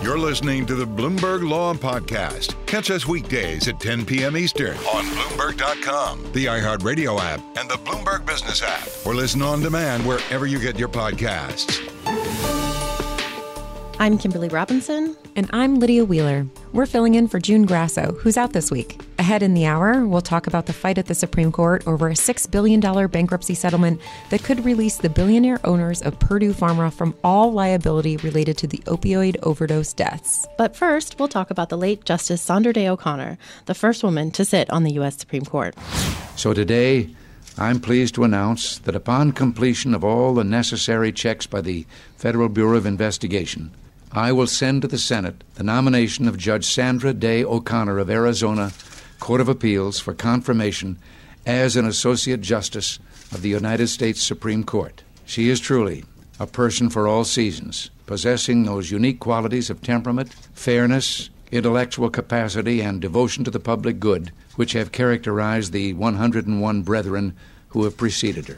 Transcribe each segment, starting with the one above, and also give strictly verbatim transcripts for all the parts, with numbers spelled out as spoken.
You're listening to the Bloomberg Law Podcast. Catch us weekdays at ten p.m. Eastern on Bloomberg dot com, the iHeartRadio app, and the Bloomberg Business app, or listen on demand wherever you get your podcasts. I'm Kimberly Robinson. And I'm Lydia Wheeler. We're filling in for June Grasso, who's out this week. Ahead in the hour, we'll talk about the fight at the Supreme Court over a six billion dollars bankruptcy settlement that could release the billionaire owners of Purdue Pharma from all liability related to the opioid overdose deaths. But first, we'll talk about the late Justice Sandra Day O'Connor, the first woman to sit on the U S. Supreme Court. So today, I'm pleased to announce that upon completion of all the necessary checks by the Federal Bureau of Investigation, I will send to the Senate the nomination of Judge Sandra Day O'Connor of Arizona Court of Appeals for confirmation as an Associate Justice of the United States Supreme Court. She is truly a person for all seasons, possessing those unique qualities of temperament, fairness, intellectual capacity, and devotion to the public good, which have characterized the one hundred and one brethren who have preceded her.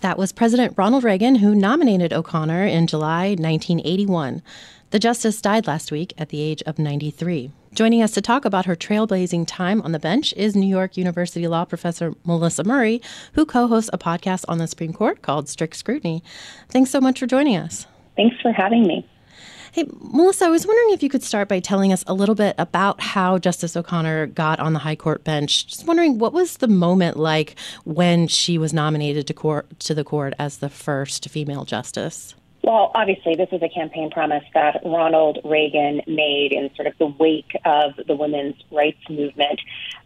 That was President Ronald Reagan, who nominated O'Connor in July nineteen eighty-one. The justice died last week at the age of ninety-three. Joining us to talk about her trailblazing time on the bench is New York University law professor Melissa Murray, who co-hosts a podcast on the Supreme Court called Strict Scrutiny. Thanks so much for joining us. Thanks for having me. Hey, Melissa, I was wondering if you could start by telling us a little bit about how Justice O'Connor got on the high court bench. Just wondering, what was the moment like when she was nominated to court to the court as the first female justice? Well, obviously, this was a campaign promise that Ronald Reagan made in sort of the wake of the women's rights movement.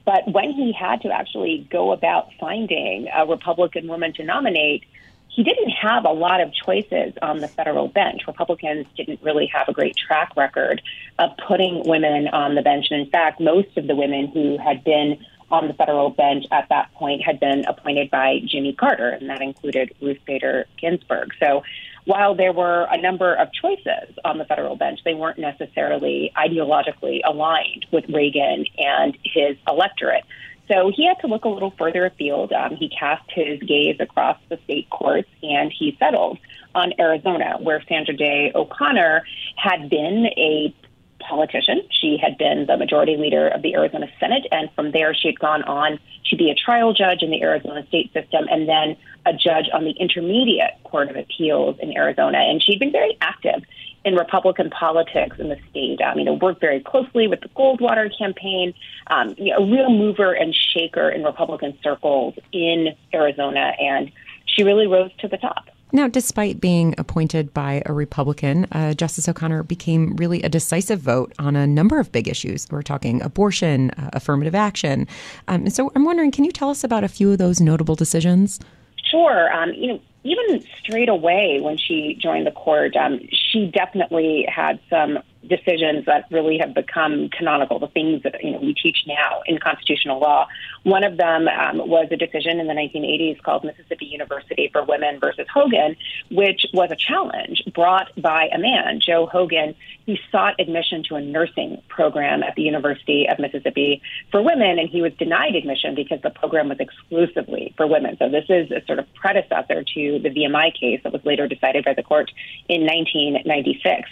But when he had to actually go about finding a Republican woman to nominate, he didn't have a lot of choices on the federal bench. Republicans didn't really have a great track record of putting women on the bench. And in fact, most of the women who had been on the federal bench at that point had been appointed by Jimmy Carter, and that included Ruth Bader Ginsburg. So while there were a number of choices on the federal bench, they weren't necessarily ideologically aligned with Reagan and his electorate. So he had to look a little further afield. Um, he cast his gaze across the state courts, and he settled on Arizona, where Sandra Day O'Connor had been a politician. She had been the majority leader of the Arizona Senate, and from there she had gone on to be a trial judge in the Arizona state system and then a judge on the Intermediate Court of Appeals in Arizona. And she'd been very active in Republican politics in the state, um, you know, worked very closely with the Goldwater campaign, um, you know, a real mover and shaker in Republican circles in Arizona, and she really rose to the top. Now, despite being appointed by a Republican, uh, Justice O'Connor became really a decisive vote on a number of big issues. We're talking abortion, uh, affirmative action. Um, so I'm wondering, can you tell us about a few of those notable decisions? Sure. Um, you know, even straight away when she joined the court, um, she definitely had some decisions that really have become canonical, the things that, you know, we teach now in constitutional law. One of them um, was a decision in the nineteen eighties called Mississippi University for Women v. Hogan, which was a challenge brought by a man, Joe Hogan, who sought admission to a nursing program at the University of Mississippi for Women, and he was denied admission because the program was exclusively for women. So this is a sort of predecessor to the V M I case that was later decided by the court in nineteen ninety-six.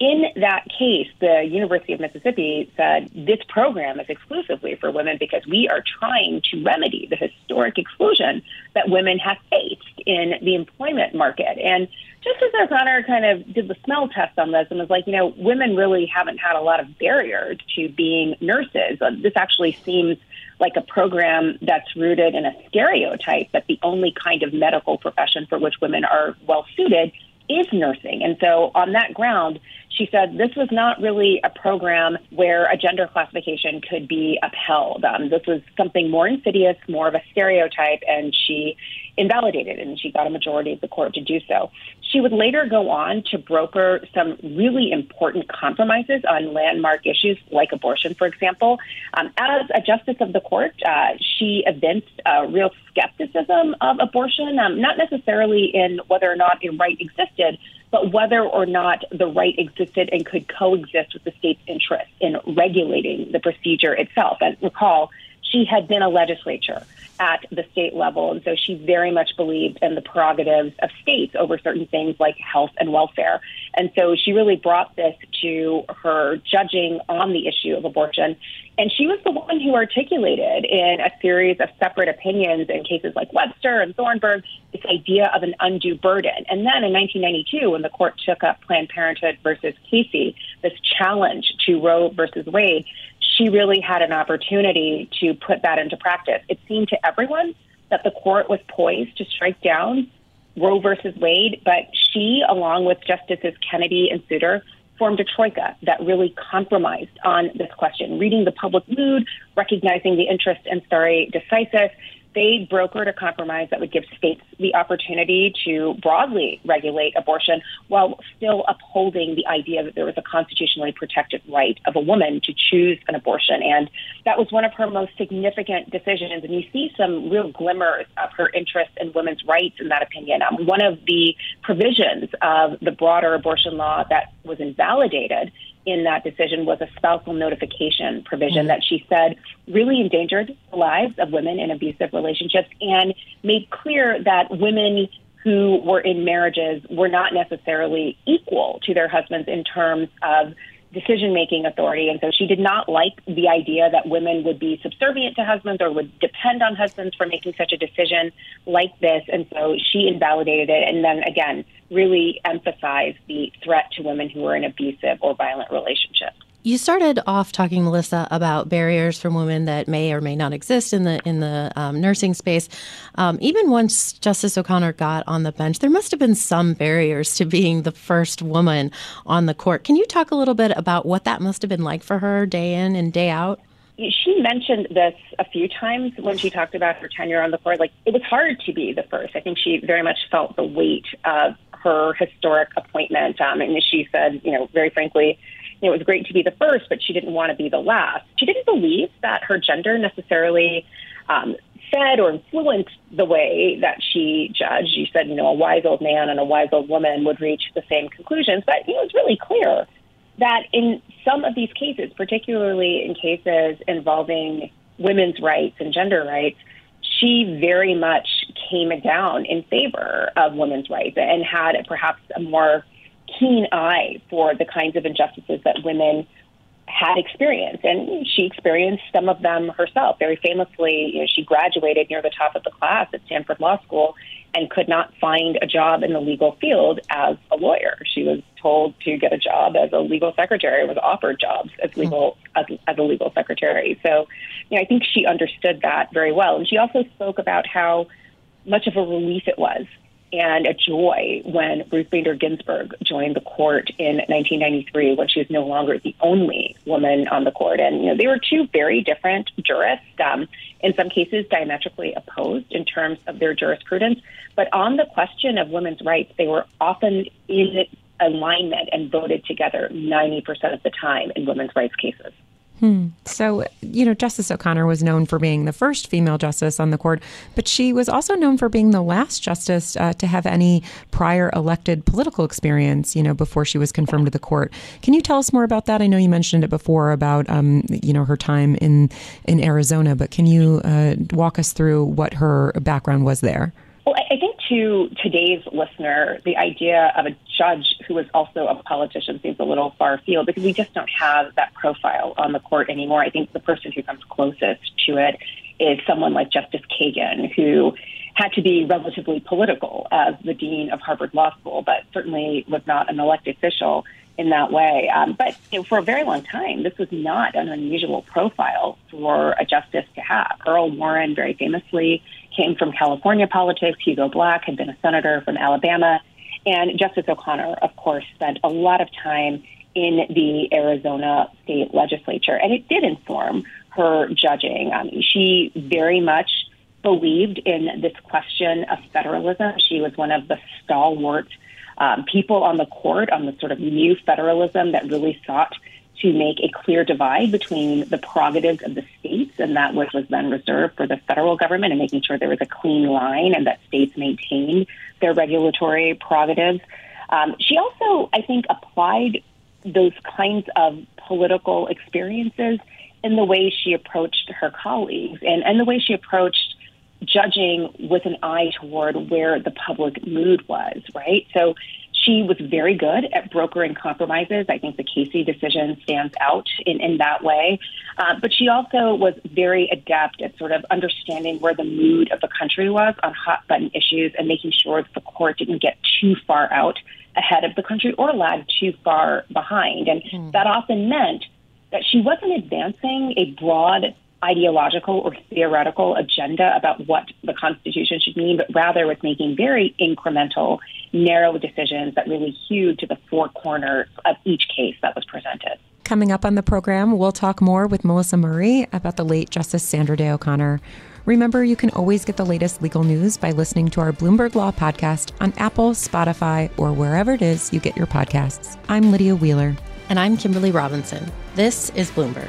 In that case, the University of Mississippi said this program is exclusively for women because we are trying to remedy the historic exclusion that women have faced in the employment market. And Justice O'Connor kind of did the smell test on this and was like, you know, women really haven't had a lot of barriers to being nurses. This actually seems like a program that's rooted in a stereotype that the only kind of medical profession for which women are well suited is nursing. And so on that ground, She said this was not really a program where a gender classification could be upheld. Um, this was something more insidious, more of a stereotype, and she invalidated it, and she got a majority of the court to do so. She would later go on to broker some really important compromises on landmark issues like abortion, for example. Um, as a justice of the court, uh, she evinced a real skepticism of abortion, um, not necessarily in whether or not a right existed, but whether or not the right existed and could coexist with the state's interest in regulating the procedure itself. And recall, she had been a legislature at the state level, and so she very much believed in the prerogatives of states over certain things like health and welfare. And so she really brought this to her judging on the issue of abortion. And she was the one who articulated in a series of separate opinions in cases like Webster and Thornburg this idea of an undue burden. And then in nineteen ninety-two, when the court took up Planned Parenthood versus Casey, this challenge to Roe versus Wade, she really had an opportunity to put that into practice. It seemed to everyone that the court was poised to strike down Roe versus Wade, but she, along with Justices Kennedy and Souter, formed a troika that really compromised on this question, reading the public mood, recognizing the interest in stare decisis. They brokered a compromise that would give states the opportunity to broadly regulate abortion while still upholding the idea that there was a constitutionally protected right of a woman to choose an abortion. And that was one of her most significant decisions. And you see some real glimmers of her interest in women's rights in that opinion. Um, one of the provisions of the broader abortion law that was invalidated in that decision was a spousal notification provision that she said really endangered the lives of women in abusive relationships and made clear that women who were in marriages were not necessarily equal to their husbands in terms of decision-making authority. And so she did not like the idea that women would be subservient to husbands or would depend on husbands for making such a decision like this. And so she invalidated it and then, again, really emphasized the threat to women who were in abusive or violent relationships. You started off talking, Melissa, about barriers from women that may or may not exist in the in the um, nursing space. Um, even once Justice O'Connor got on the bench, there must have been some barriers to being the first woman on the court. Can you talk a little bit about what that must have been like for her day in and day out? She mentioned this a few times when she talked about her tenure on the court. Like, it was hard to be the first. I think she very much felt the weight of her historic appointment. Um, and she said, you know, very frankly, it was great to be the first, but she didn't want to be the last. She didn't believe that her gender necessarily um, fed or influenced the way that she judged. She said, you know, a wise old man and a wise old woman would reach the same conclusions. But you know, it was really clear that in some of these cases, particularly in cases involving women's rights and gender rights, she very much came down in favor of women's rights and had perhaps a more keen eye for the kinds of injustices that women had experienced. And she experienced some of them herself. Very famously, you know, she graduated near the top of the class at Stanford Law School and could not find a job in the legal field as a lawyer. She was told to get a job as a legal secretary, was offered jobs as legal as, as a legal secretary. So, you know, I think she understood that very well. And she also spoke about how much of a relief it was and a joy when Ruth Bader Ginsburg joined the court in nineteen ninety-three, when she was no longer the only woman on the court. And, you know, they were two very different jurists, um, in some cases diametrically opposed in terms of their jurisprudence. But on the question of women's rights, they were often in alignment and voted together ninety percent of the time in women's rights cases. Hmm. So, you know, Justice O'Connor was known for being the first female justice on the court, but she was also known for being the last justice uh, to have any prior elected political experience, you know, before she was confirmed to the court. Can you tell us more about that? I know you mentioned it before about, um, you know, her time in, in Arizona, but can you uh, walk us through what her background was there? Well, I think to today's listener, the idea of a judge who is also a politician seems a little far afield because we just don't have that profile on the court anymore. I think the person who comes closest to it is someone like Justice Kagan, who had to be relatively political as the dean of Harvard Law School, but certainly was not an elected official in that way. Um, but you know, for a very long time, this was not an unusual profile for a justice to have. Earl Warren, very famously, came from California politics. Hugo Black had been a senator from Alabama. And Justice O'Connor, of course, spent a lot of time in the Arizona state legislature. And it did inform her judging. Um, she very much believed in this question of federalism. She was one of the stalwart um, people on the court on the sort of new federalism that really sought to make a clear divide between the prerogatives of the states and that which was then reserved for the federal government, and making sure there was a clean line and that states maintained their regulatory prerogatives. Um, she also, I think, applied those kinds of political experiences in the way she approached her colleagues and, and the way she approached judging with an eye toward where the public mood was, right? So she was very good at brokering compromises. I think the Casey decision stands out in, in that way. Uh, but she also was very adept at sort of understanding where the mood of the country was on hot button issues and making sure that the court didn't get too far out ahead of the country or lag too far behind. And mm. that often meant that she wasn't advancing a broad ideological or theoretical agenda about what the Constitution should mean, but rather was making very incremental, narrow decisions that really hewed to the four corners of each case that was presented. Coming up on the program, we'll talk more with Melissa Murray about the late Justice Sandra Day O'Connor. Remember, you can always get the latest legal news by listening to our Bloomberg Law Podcast on Apple, Spotify, or wherever it is you get your podcasts. I'm Lydia Wheeler. And I'm Kimberly Robinson. This is Bloomberg.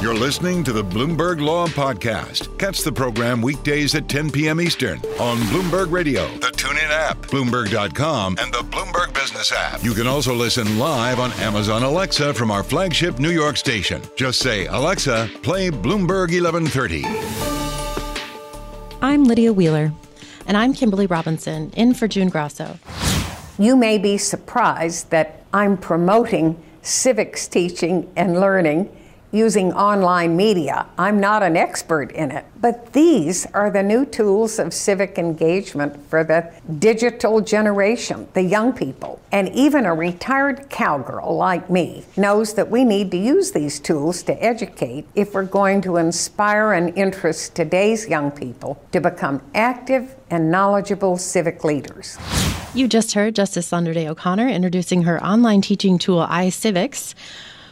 You're listening to the Bloomberg Law Podcast. Catch the program weekdays at ten p.m. Eastern on Bloomberg Radio, the TuneIn app, Bloomberg dot com, and the Bloomberg Business app. You can also listen live on Amazon Alexa from our flagship New York station. Just say, Alexa, play Bloomberg eleven thirty. I'm Lydia Wheeler. And I'm Kimberly Robinson, in for June Grasso. You may be surprised that I'm promoting civics teaching and learning using online media. I'm not an expert in it, but these are the new tools of civic engagement for the digital generation, the young people. And even a retired cowgirl like me knows that we need to use these tools to educate if we're going to inspire and interest today's young people to become active and knowledgeable civic leaders. You just heard Justice Sandra Day O'Connor introducing her online teaching tool, iCivics.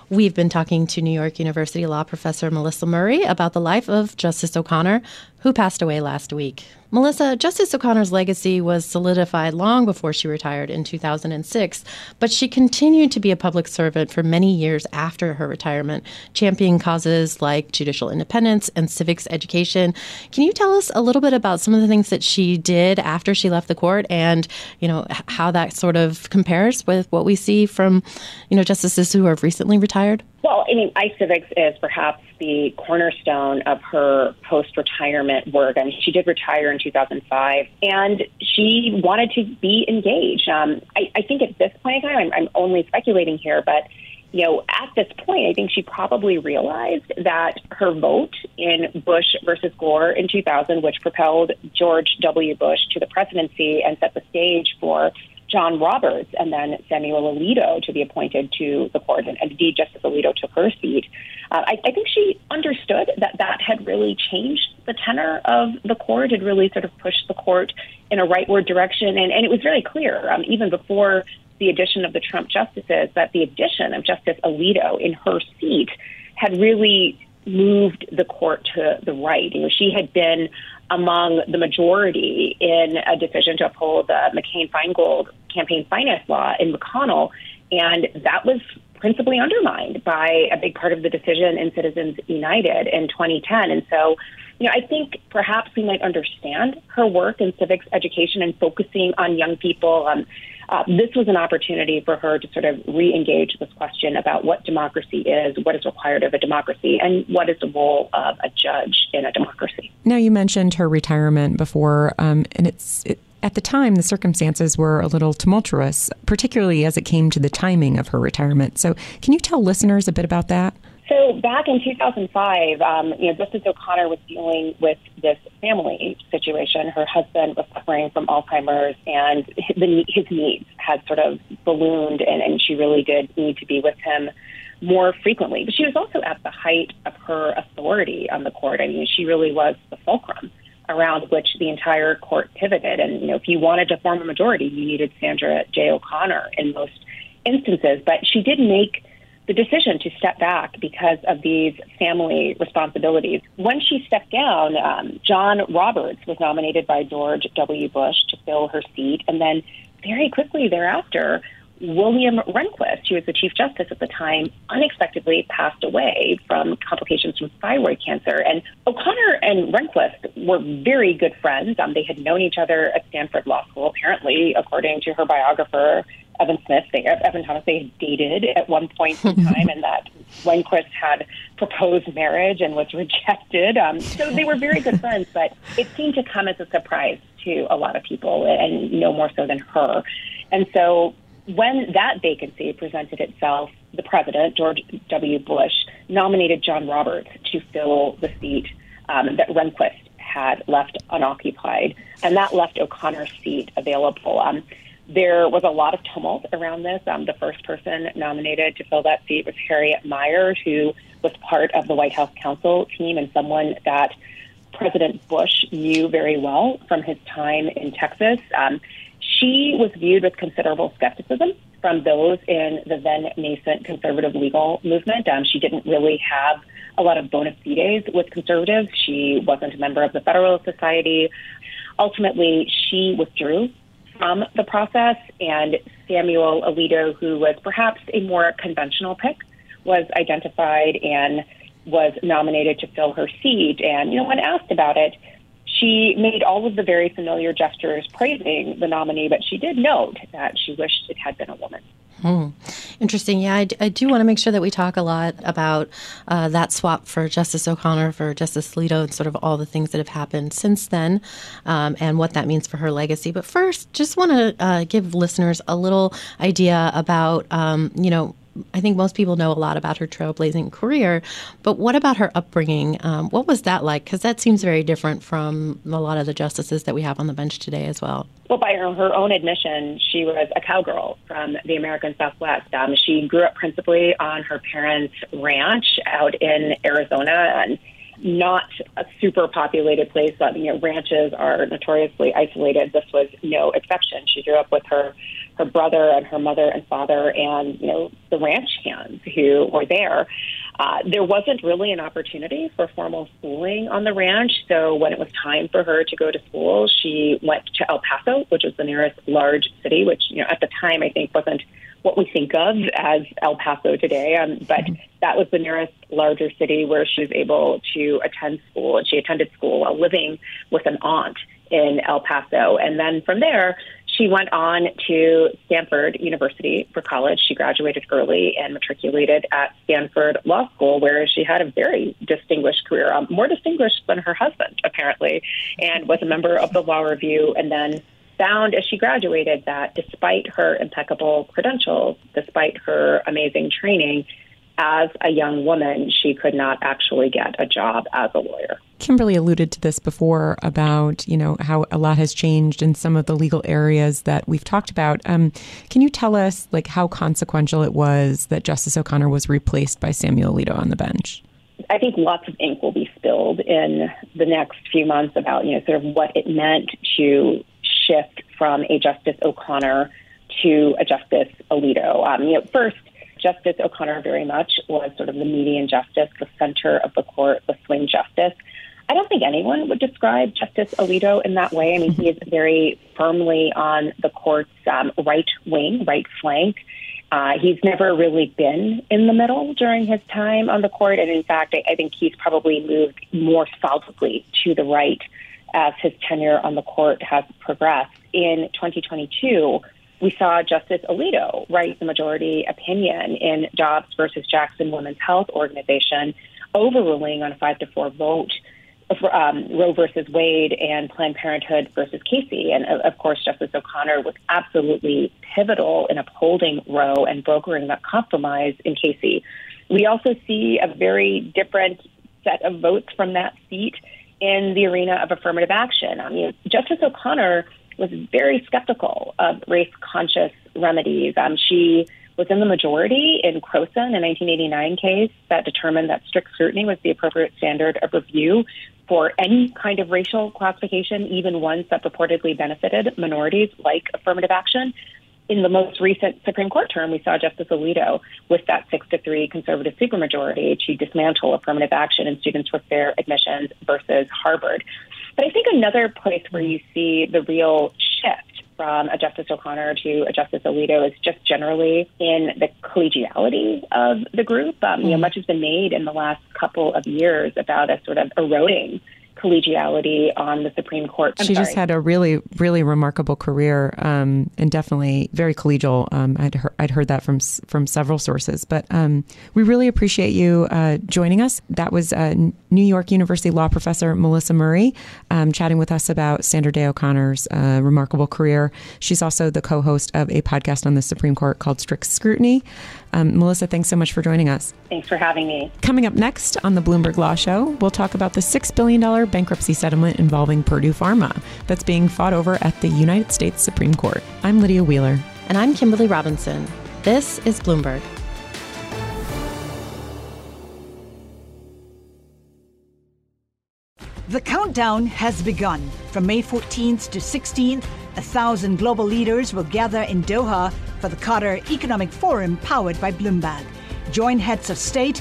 We've been talking to New York University law professor Melissa Murray about the life of Justice O'Connor, who passed away last week. Melissa, Justice O'Connor's legacy was solidified long before she retired in two thousand six, but she continued to be a public servant for many years after her retirement, championing causes like judicial independence and civics education. Can you tell us a little bit about some of the things that she did after she left the court and, you know, how that sort of compares with what we see from, you know, justices who have recently retired? Well, I mean, iCivics is perhaps the cornerstone of her post-retirement work. I mean, she did retire in two thousand five, and she wanted to be engaged. Um, I, I think at this point in time, I'm, I'm only speculating here, but, you know, at this point, I think she probably realized that her vote in Bush versus Gore in two thousand, which propelled George W. Bush to the presidency and set the stage for John Roberts and then Samuel Alito to be appointed to the court. And indeed, Justice Alito took her seat. Uh, I, I think she understood that that had really changed the tenor of the court, had really sort of pushed the court in a rightward direction. And, and it was very clear, um, even before the addition of the Trump justices, that the addition of Justice Alito in her seat had really moved the court to the right. You know, she had been among the majority in a decision to uphold the McCain-Feingold campaign finance law in McConnell, and that was principally undermined by a big part of the decision in Citizens United in twenty ten. And so, you know, I think perhaps we might understand her work in civics education and focusing on young people. Um, uh, this was an opportunity for her to sort of re-engage this question about what democracy is, what is required of a democracy, and what is the role of a judge in a democracy. Now, you mentioned her retirement before, um, and it's... It- At the time, the circumstances were a little tumultuous, particularly as it came to the timing of her retirement. So can you tell listeners a bit about that? So back in two thousand five, um, you know, just as O'Connor was dealing with this family situation, her husband was suffering from Alzheimer's, and his needs had sort of ballooned, and, and she really did need to be with him more frequently. But she was also at the height of her authority on the court. I mean, she really was the fulcrum around which the entire court pivoted. And, you know, if you wanted to form a majority, you needed Sandra Day O'Connor in most instances. But she did make the decision to step back because of these family responsibilities. When she stepped down, um, John Roberts was nominated by George W. Bush to fill her seat. And then very quickly thereafter, William Rehnquist, who was the Chief Justice at the time, unexpectedly passed away from complications from thyroid cancer. And O'Connor and Rehnquist were very good friends. Um, they had known each other at Stanford Law School. Apparently, according to her biographer, Evan Smith, they, Evan Thomas, they had dated at one point in time, and that Rehnquist had proposed marriage and was rejected. Um, so they were very good friends, but it seemed to come as a surprise to a lot of people, and no more so than her. And so when that vacancy presented itself, the president, George W. Bush, nominated John Roberts to fill the seat um, that Rehnquist had left unoccupied, and that left O'Connor's seat available. Um, there was a lot of tumult around this. Um, the first person nominated to fill that seat was Harriet Mier, who was part of the White House counsel team and someone that President Bush knew very well from his time in Texas. Um, She was viewed with considerable skepticism from those in the then nascent conservative legal movement. Um, she didn't really have a lot of bona fides with conservatives. She wasn't a member of the Federalist Society. Ultimately, she withdrew from the process, and Samuel Alito, who was perhaps a more conventional pick, was identified and was nominated to fill her seat. And, you know, when asked about it, she made all of the very familiar gestures praising the nominee, but she did note that she wished it had been a woman. Hmm. Interesting. Yeah, I, d- I do want to make sure that we talk a lot about uh, that swap for Justice O'Connor for Justice Alito and sort of all the things that have happened since then um, and what that means for her legacy. But first, just want to uh, give listeners a little idea about, um, you know, I think most people know a lot about her trailblazing career, but what about her upbringing? Um, what was that like? Because that seems very different from a lot of the justices that we have on the bench today as well. Well, by her, her own admission, she was a cowgirl from the American Southwest. Um, she grew up principally on her parents' ranch out in Arizona, and not a super populated place. I mean, you know, ranches are notoriously isolated. This was no exception. She grew up with her, her brother and her mother and father and, you know, the ranch hands who were there. Uh, there wasn't really an opportunity for formal schooling on the ranch. So when it was time for her to go to school, she went to El Paso, which is the nearest large city, which, you know, at the time, I think wasn't what we think of as El Paso today. Um, but that was the nearest larger city where she was able to attend school. And she attended school while living with an aunt in El Paso. And then from there, she went on to Stanford University for college. She graduated early and matriculated at Stanford Law School, where she had a very distinguished career, um, more distinguished than her husband, apparently, and was a member of the Law Review, and then found as she graduated that despite her impeccable credentials, despite her amazing training, as a young woman, she could not actually get a job as a lawyer. Kimberly alluded to this before about, you know, how a lot has changed in some of the legal areas that we've talked about. Um, can you tell us, like, how consequential it was that Justice O'Connor was replaced by Samuel Alito on the bench? I think lots of ink will be spilled in the next few months about, you know, sort of what it meant to shift from a Justice O'Connor to a Justice Alito. Um, you know, first, Justice O'Connor very much was sort of the median justice, the center of the court, the swing justice. I don't think anyone would describe Justice Alito in that way. I mean, he is very firmly on the court's um, right wing, right flank. Uh, he's never really been in the middle during his time on the court. And in fact, I, I think he's probably moved more solidly to the right as his tenure on the court has progressed. In twenty twenty-two, we saw Justice Alito write the majority opinion in Dobbs versus Jackson Women's Health Organization, overruling on a five to four vote um, Roe versus Wade and Planned Parenthood versus Casey. And of course, Justice O'Connor was absolutely pivotal in upholding Roe and brokering that compromise in Casey. We also see a very different set of votes from that seat in the arena of affirmative action. I mean, Justice O'Connor was very skeptical of race-conscious remedies. Um, she was in the majority in Croson, a nineteen eighty-nine case that determined that strict scrutiny was the appropriate standard of review for any kind of racial classification, even ones that purportedly benefited minorities like affirmative action. In the most recent Supreme Court term, we saw Justice Alito with that six to three conservative supermajority to dismantle affirmative action and Students for Fair Admissions versus Harvard. But I think another place where you see the real shift from a Justice O'Connor to a Justice Alito is just generally in the collegiality of the group. Um, you know, much has been made in the last couple of years about a sort of eroding collegiality on the Supreme Court. I'm she sorry. just had a really, really remarkable career, um, and definitely very collegial. Um, I'd he- I'd heard that from from several sources, but um, we really appreciate you uh, joining us. That was uh, New York University law professor Melissa Murray um, chatting with us about Sandra Day O'Connor's uh, remarkable career. She's also the co-host of a podcast on the Supreme Court called Strict Scrutiny. Um, Melissa, thanks so much for joining us. Thanks for having me. Coming up next on the Bloomberg Law Show, we'll talk about the six billion dollars bankruptcy settlement involving Purdue Pharma that's being fought over at the United States Supreme Court. I'm Lydia Wheeler. And I'm Kimberly Robinson. This is Bloomberg. The countdown has begun. From May fourteenth to sixteenth, a thousand global leaders will gather in Doha for the Qatar Economic Forum, powered by Bloomberg. Join heads of state,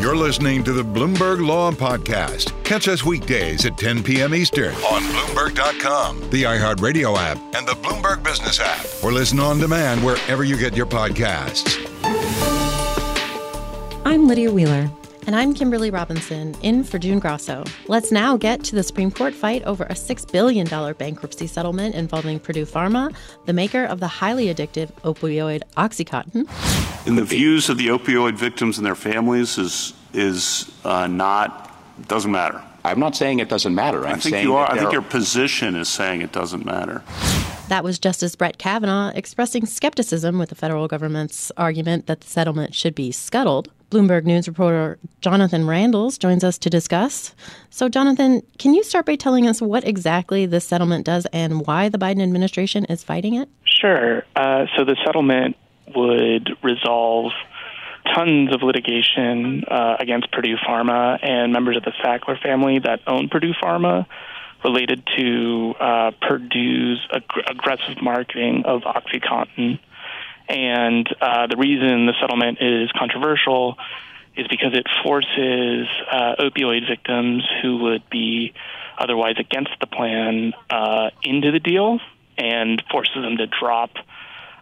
You're listening to the Bloomberg Law Podcast. Catch us weekdays at ten p.m. Eastern on Bloomberg dot com, the iHeartRadio app, and the Bloomberg Business app. Or listen on demand wherever you get your podcasts. I'm Lydia Wheeler. And I'm Kimberly Robinson, in for June Grasso. Let's now get to the Supreme Court fight over a six billion dollars bankruptcy settlement involving Purdue Pharma, the maker of the highly addictive opioid OxyContin. And the views of the opioid victims and their families is is uh, not, doesn't matter. I'm not saying it doesn't matter. I'm I think saying you are. I think your position is saying it doesn't matter. That was Justice Brett Kavanaugh expressing skepticism with the federal government's argument that the settlement should be scuttled. Bloomberg News reporter Jonathan Randles joins us to discuss. So, Jonathan, can you start by telling us what exactly this settlement does and why the Biden administration is fighting it? Sure. Uh, so the settlement would resolve tons of litigation uh, against Purdue Pharma and members of the Sackler family that own Purdue Pharma related to uh, Purdue's ag- aggressive marketing of OxyContin. And uh, the reason the settlement is controversial is because it forces uh, opioid victims who would be otherwise against the plan uh, into the deal and forces them to drop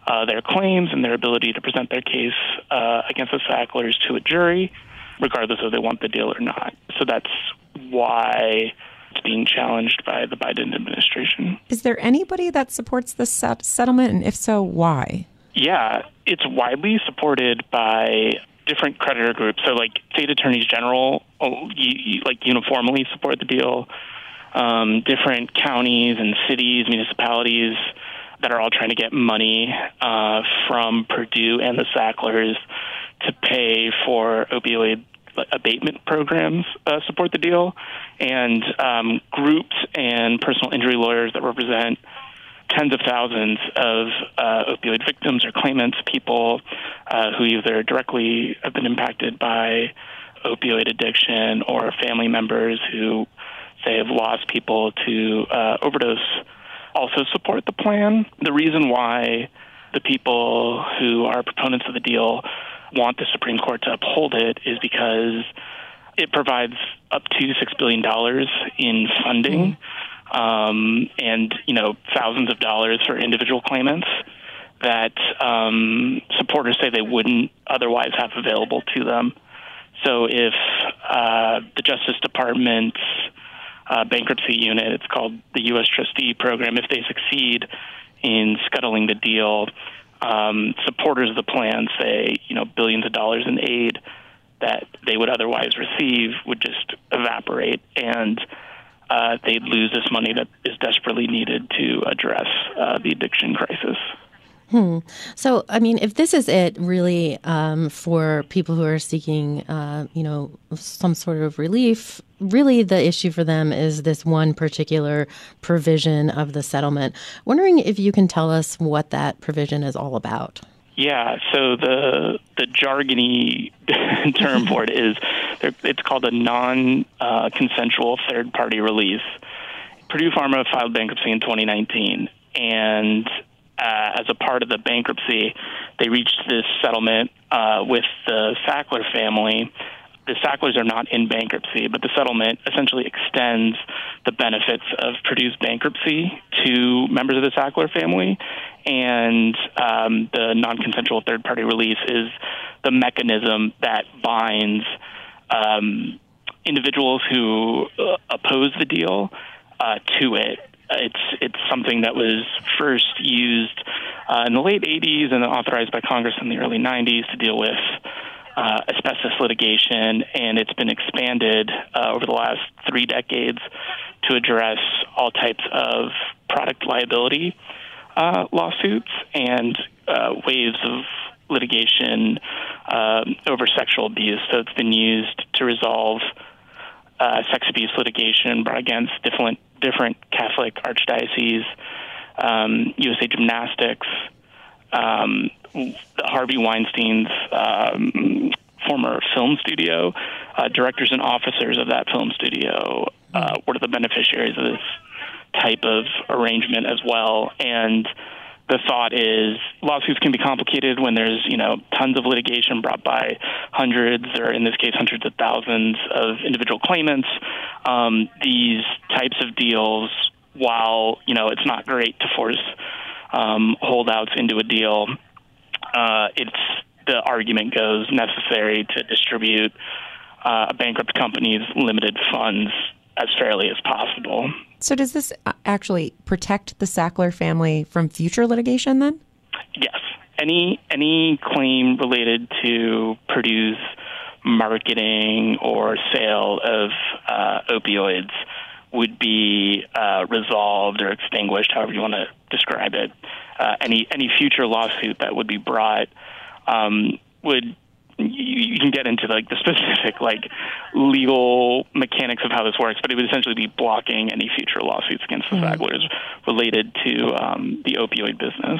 uh, their claims and their ability to present their case uh, against the Sacklers to a jury, regardless of if they want the deal or not. So that's why it's being challenged by the Biden administration. Is there anybody that supports this settlement? And if so, why? Yeah, it's widely supported by different creditor groups. So, like, state attorneys general, like, uniformly support the deal. Um, different counties and cities, municipalities that are all trying to get money uh, from Purdue and the Sacklers to pay for opioid abatement programs uh, support the deal. And um, groups and personal injury lawyers that represent tens of thousands of uh, opioid victims or claimants, people uh, who either directly have been impacted by opioid addiction or family members who they have lost people to uh, overdose also support the plan. The reason why the people who are proponents of the deal want the Supreme Court to uphold it is because it provides up to six billion dollars in funding, mm-hmm. um, and, you know, thousands of dollars for individual claimants that um, supporters say they wouldn't otherwise have available to them. So if uh, the Justice Department's uh, bankruptcy unit, it's called the U S Trustee Program, if they succeed in scuttling the deal, um, supporters of the plan say, you know, billions of dollars in aid that they would otherwise receive would just evaporate, and uh, they'd lose this money that is desperately needed to address uh, the addiction crisis. Hmm. So, I mean, if this is it really um, for people who are seeking, uh, you know, some sort of relief, really the issue for them is this one particular provision of the settlement. Wondering if you can tell us what that provision is all about. Yeah. So the the jargony term for it is it's called a non-consensual uh, third-party release. Purdue Pharma filed bankruptcy in twenty nineteen, and Uh, as a part of the bankruptcy, they reached this settlement uh, with the Sackler family. The Sacklers are not in bankruptcy, but the settlement essentially extends the benefits of Purdue's bankruptcy to members of the Sackler family. And um, the non-consensual third-party release is the mechanism that binds um, individuals who uh, oppose the deal uh, to it. It's it's something that was first used uh, in the late eighties and authorized by Congress in the early nineties to deal with uh, asbestos litigation, and it's been expanded uh, over the last three decades to address all types of product liability uh, lawsuits and uh, waves of litigation um, over sexual abuse. So it's been used to resolve uh, sex abuse litigation brought against different different Catholic archdioceses, um, U S A Gymnastics, um, Harvey Weinstein's um, former film studio, uh, directors and officers of that film studio uh, were the beneficiaries of this type of arrangement as well. And the thought is lawsuits can be complicated when there's, you know, tons of litigation brought by hundreds, or in this case, hundreds of thousands of individual claimants. Um, these types of deals, while, you know, it's not great to force um, holdouts into a deal, uh, it's, the argument goes, necessary to distribute uh, a bankrupt company's limited funds as fairly as possible. So does this actually protect the Sackler family from future litigation then? Yes. Any any claim related to Purdue's marketing or sale of uh, opioids would be uh, resolved or extinguished, however you want to describe it. Uh, any any future lawsuit that would be brought um, would. You can get into like the specific like legal mechanics of how this works, but it would essentially be blocking any future lawsuits against the mm-hmm. Sacklers related to um, the opioid business.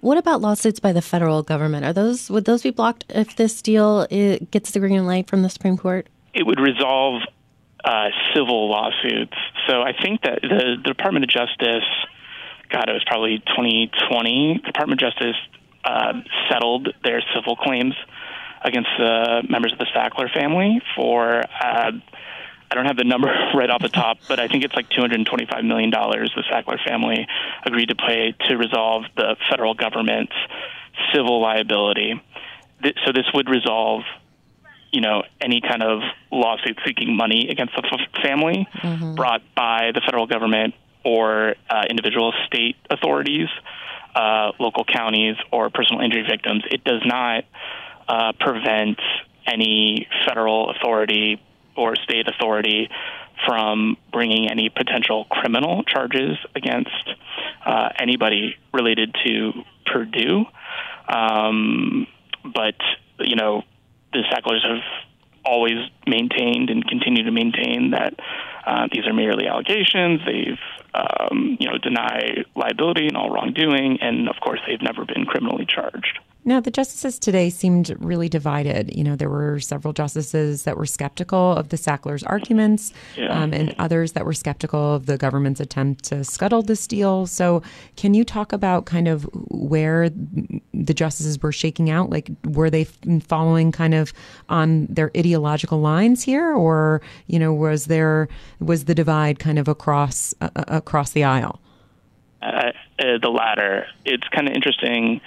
What about lawsuits by the federal government? Are those would those be blocked if this deal it gets the green light from the Supreme Court? It would resolve uh, civil lawsuits. So I think that the, the Department of Justice, God, it was probably twenty twenty. The Department of Justice uh, settled their civil claims against the uh, members of the Sackler family for, uh, I don't have the number right off the top, but I think it's like two hundred twenty-five million dollars the Sackler family agreed to pay to resolve the federal government's civil liability. Th- so this would resolve, you know, any kind of lawsuit seeking money against the f- family mm-hmm. brought by the federal government or uh, individual state authorities, uh, local counties, or personal injury victims. It does not Uh, prevent any federal authority or state authority from bringing any potential criminal charges against uh, anybody related to Purdue. Um, but, you know, the Sacklers have always maintained and continue to maintain that uh, these are merely allegations. They've, um, you know, deny liability and all wrongdoing. And, of course, they've never been criminally charged. Now, the justices today seemed really divided. You know, there were several justices that were skeptical of the Sackler's arguments, yeah. um, and others that were skeptical of the government's attempt to scuttle this deal. So can you talk about kind of where the justices were shaking out? Like, were they following kind of on their ideological lines here? Or, you know, was there was the divide kind of across uh, across the aisle? Uh, uh, the latter. It's kind of interesting.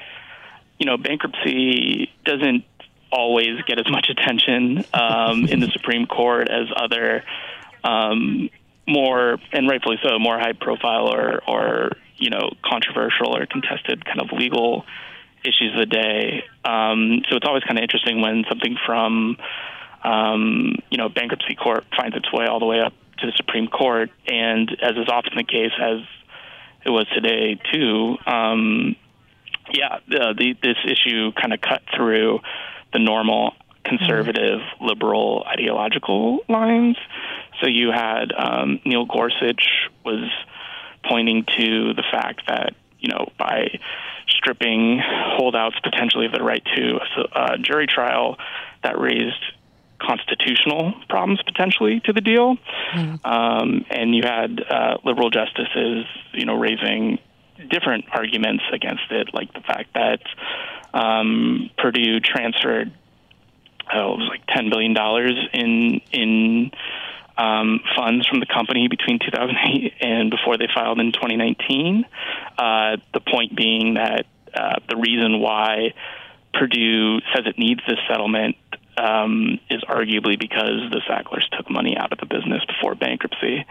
You know, bankruptcy doesn't always get as much attention um, in the Supreme Court as other um, more, and rightfully so, more high-profile or, or, you know, controversial or contested kind of legal issues of the day. Um, so it's always kind of interesting when something from, um, you know, bankruptcy court finds its way all the way up to the Supreme Court, and as is often the case, as it was today, too, um Yeah, uh, the, this issue kind of cut through the normal conservative, mm-hmm. liberal, ideological lines. So you had um, Neil Gorsuch was pointing to the fact that, you know, by stripping holdouts potentially of the right to a jury trial, that raised constitutional problems potentially to the deal. Mm-hmm. Um, and you had uh, liberal justices, you know, raising different arguments against it, like the fact that um, Purdue transferred oh, it was like ten billion dollars in in um, funds from the company between two thousand eight and before they filed in twenty nineteen. Uh, the point being that uh, the reason why Purdue says it needs this settlement um, is arguably because the Sacklers took money out of the business before bankruptcy.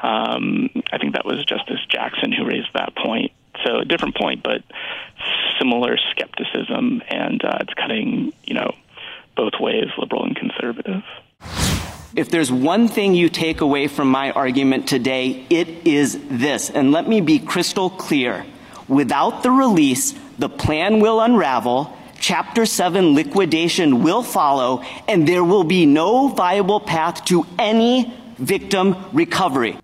Um, I think that was Justice Jackson who raised that point. So a different point, but similar skepticism, and uh, it's cutting, you know, both ways, liberal and conservative. If there's one thing you take away from my argument today, it is this. And let me be crystal clear. Without the release, the plan will unravel, Chapter seven liquidation will follow, and there will be no viable path to any victim recovery.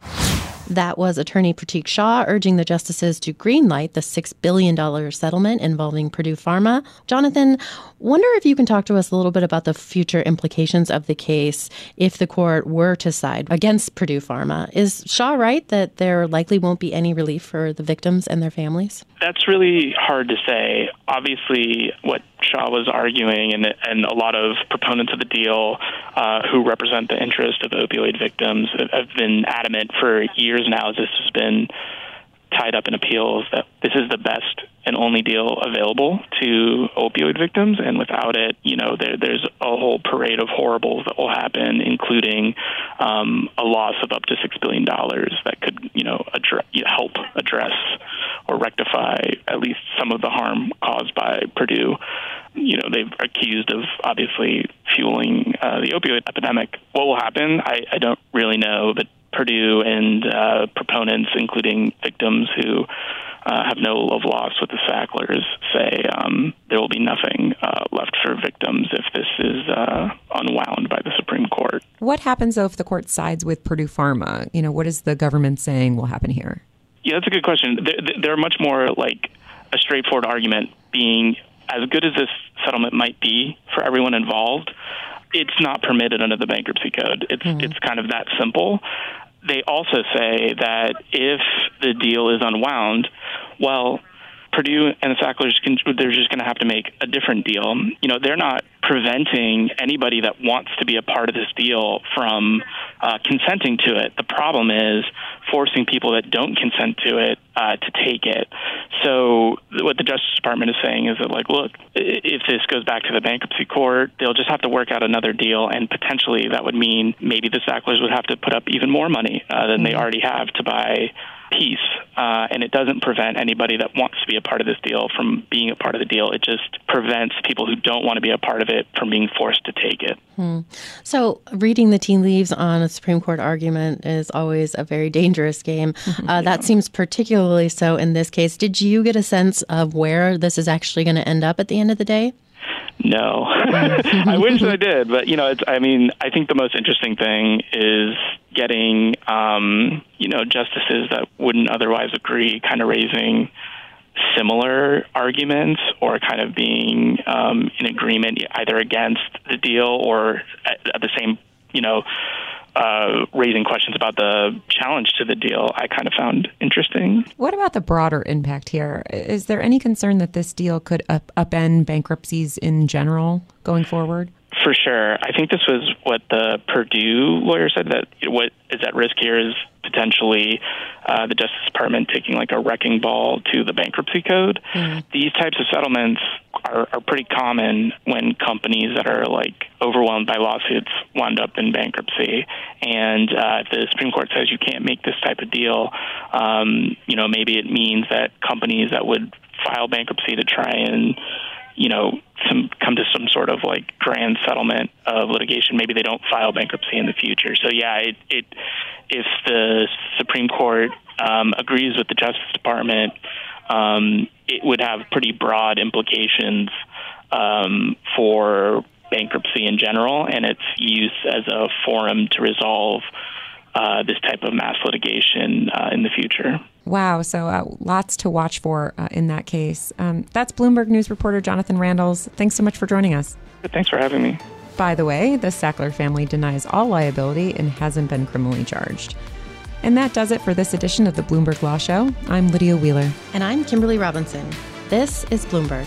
That was attorney Pratik Shah urging the justices to greenlight the six billion dollars settlement involving Purdue Pharma. Jonathan, wonder if you can talk to us a little bit about the future implications of the case if the court were to side against Purdue Pharma. Is Shah right that there likely won't be any relief for the victims and their families? That's really hard to say. Obviously, what Shah was arguing, and, and a lot of proponents of the deal uh, who represent the interest of opioid victims have been adamant for years now, as this has been tied up in appeals, that this is the best and only deal available to opioid victims. And without it, you know, there, there's a whole parade of horribles that will happen, including um, a loss of up to six billion dollars that could, you know, address, help address or rectify at least some of the harm caused by Purdue. You know, they've accused of obviously fueling uh, the opioid epidemic. What will happen? I, I don't really know, but Purdue and uh, proponents, including victims who uh, have no love lost with the Sacklers, say um, there will be nothing uh, left for victims if this is uh, unwound by the Supreme Court. What happens, though, if the court sides with Purdue Pharma? You know, what is the government saying will happen here? Yeah, that's a good question. They're, they're much more like a straightforward argument being as good as this settlement might be for everyone involved, it's not permitted under the bankruptcy code. It's mm-hmm. it's kind of that simple. They also say that if the deal is unwound, well, Purdue and the Sacklers, can, they're just going to have to make a different deal. You know, they're not preventing anybody that wants to be a part of this deal from uh, consenting to it. The problem is forcing people that don't consent to it uh, to take it. So what the Justice Department is saying is that, like, look, if this goes back to the bankruptcy court, they'll just have to work out another deal, and potentially that would mean maybe the Sacklers would have to put up even more money uh, than they already have to buy peace, uh, and it doesn't prevent anybody that wants to be a part of this deal from being a part of the deal. It just prevents people who don't want to be a part of it from being forced to take it. Hmm. So reading the tea leaves on a Supreme Court argument is always a very dangerous game. Mm-hmm. Uh, yeah. That seems particularly so in this case. Did you get a sense of where this is actually going to end up at the end of the day? No. I wish I did, but, you know, it's, I mean, I think the most interesting thing is getting, um, you know, justices that wouldn't otherwise agree, kind of raising similar arguments or kind of being um, in agreement either against the deal or at, at the same, you know, uh, raising questions about the challenge to the deal, I kind of found interesting. What about the broader impact here? Is there any concern that this deal could up- upend bankruptcies in general going forward? For sure. I think this was what the Purdue lawyer said, that what is at risk here is potentially uh, the Justice Department taking like a wrecking ball to the bankruptcy code. Mm-hmm. These types of settlements are, are pretty common when companies that are like overwhelmed by lawsuits wind up in bankruptcy. And uh, if the Supreme Court says you can't make this type of deal, um, you know, maybe it means that companies that would file bankruptcy to try and you know, some, come to some sort of like grand settlement of litigation. Maybe they don't file bankruptcy in the future. So yeah, it, it if the Supreme Court um, agrees with the Justice Department, um, it would have pretty broad implications um, for bankruptcy in general and its use as a forum to resolve Uh, this type of mass litigation uh, in the future. Wow. So uh, lots to watch for uh, in that case. Um, that's Bloomberg News reporter Jonathan Randles. Thanks so much for joining us. Thanks for having me. By the way, the Sackler family denies all liability and hasn't been criminally charged. And that does it for this edition of the Bloomberg Law Show. I'm Lydia Wheeler. And I'm Kimberly Robinson. This is Bloomberg.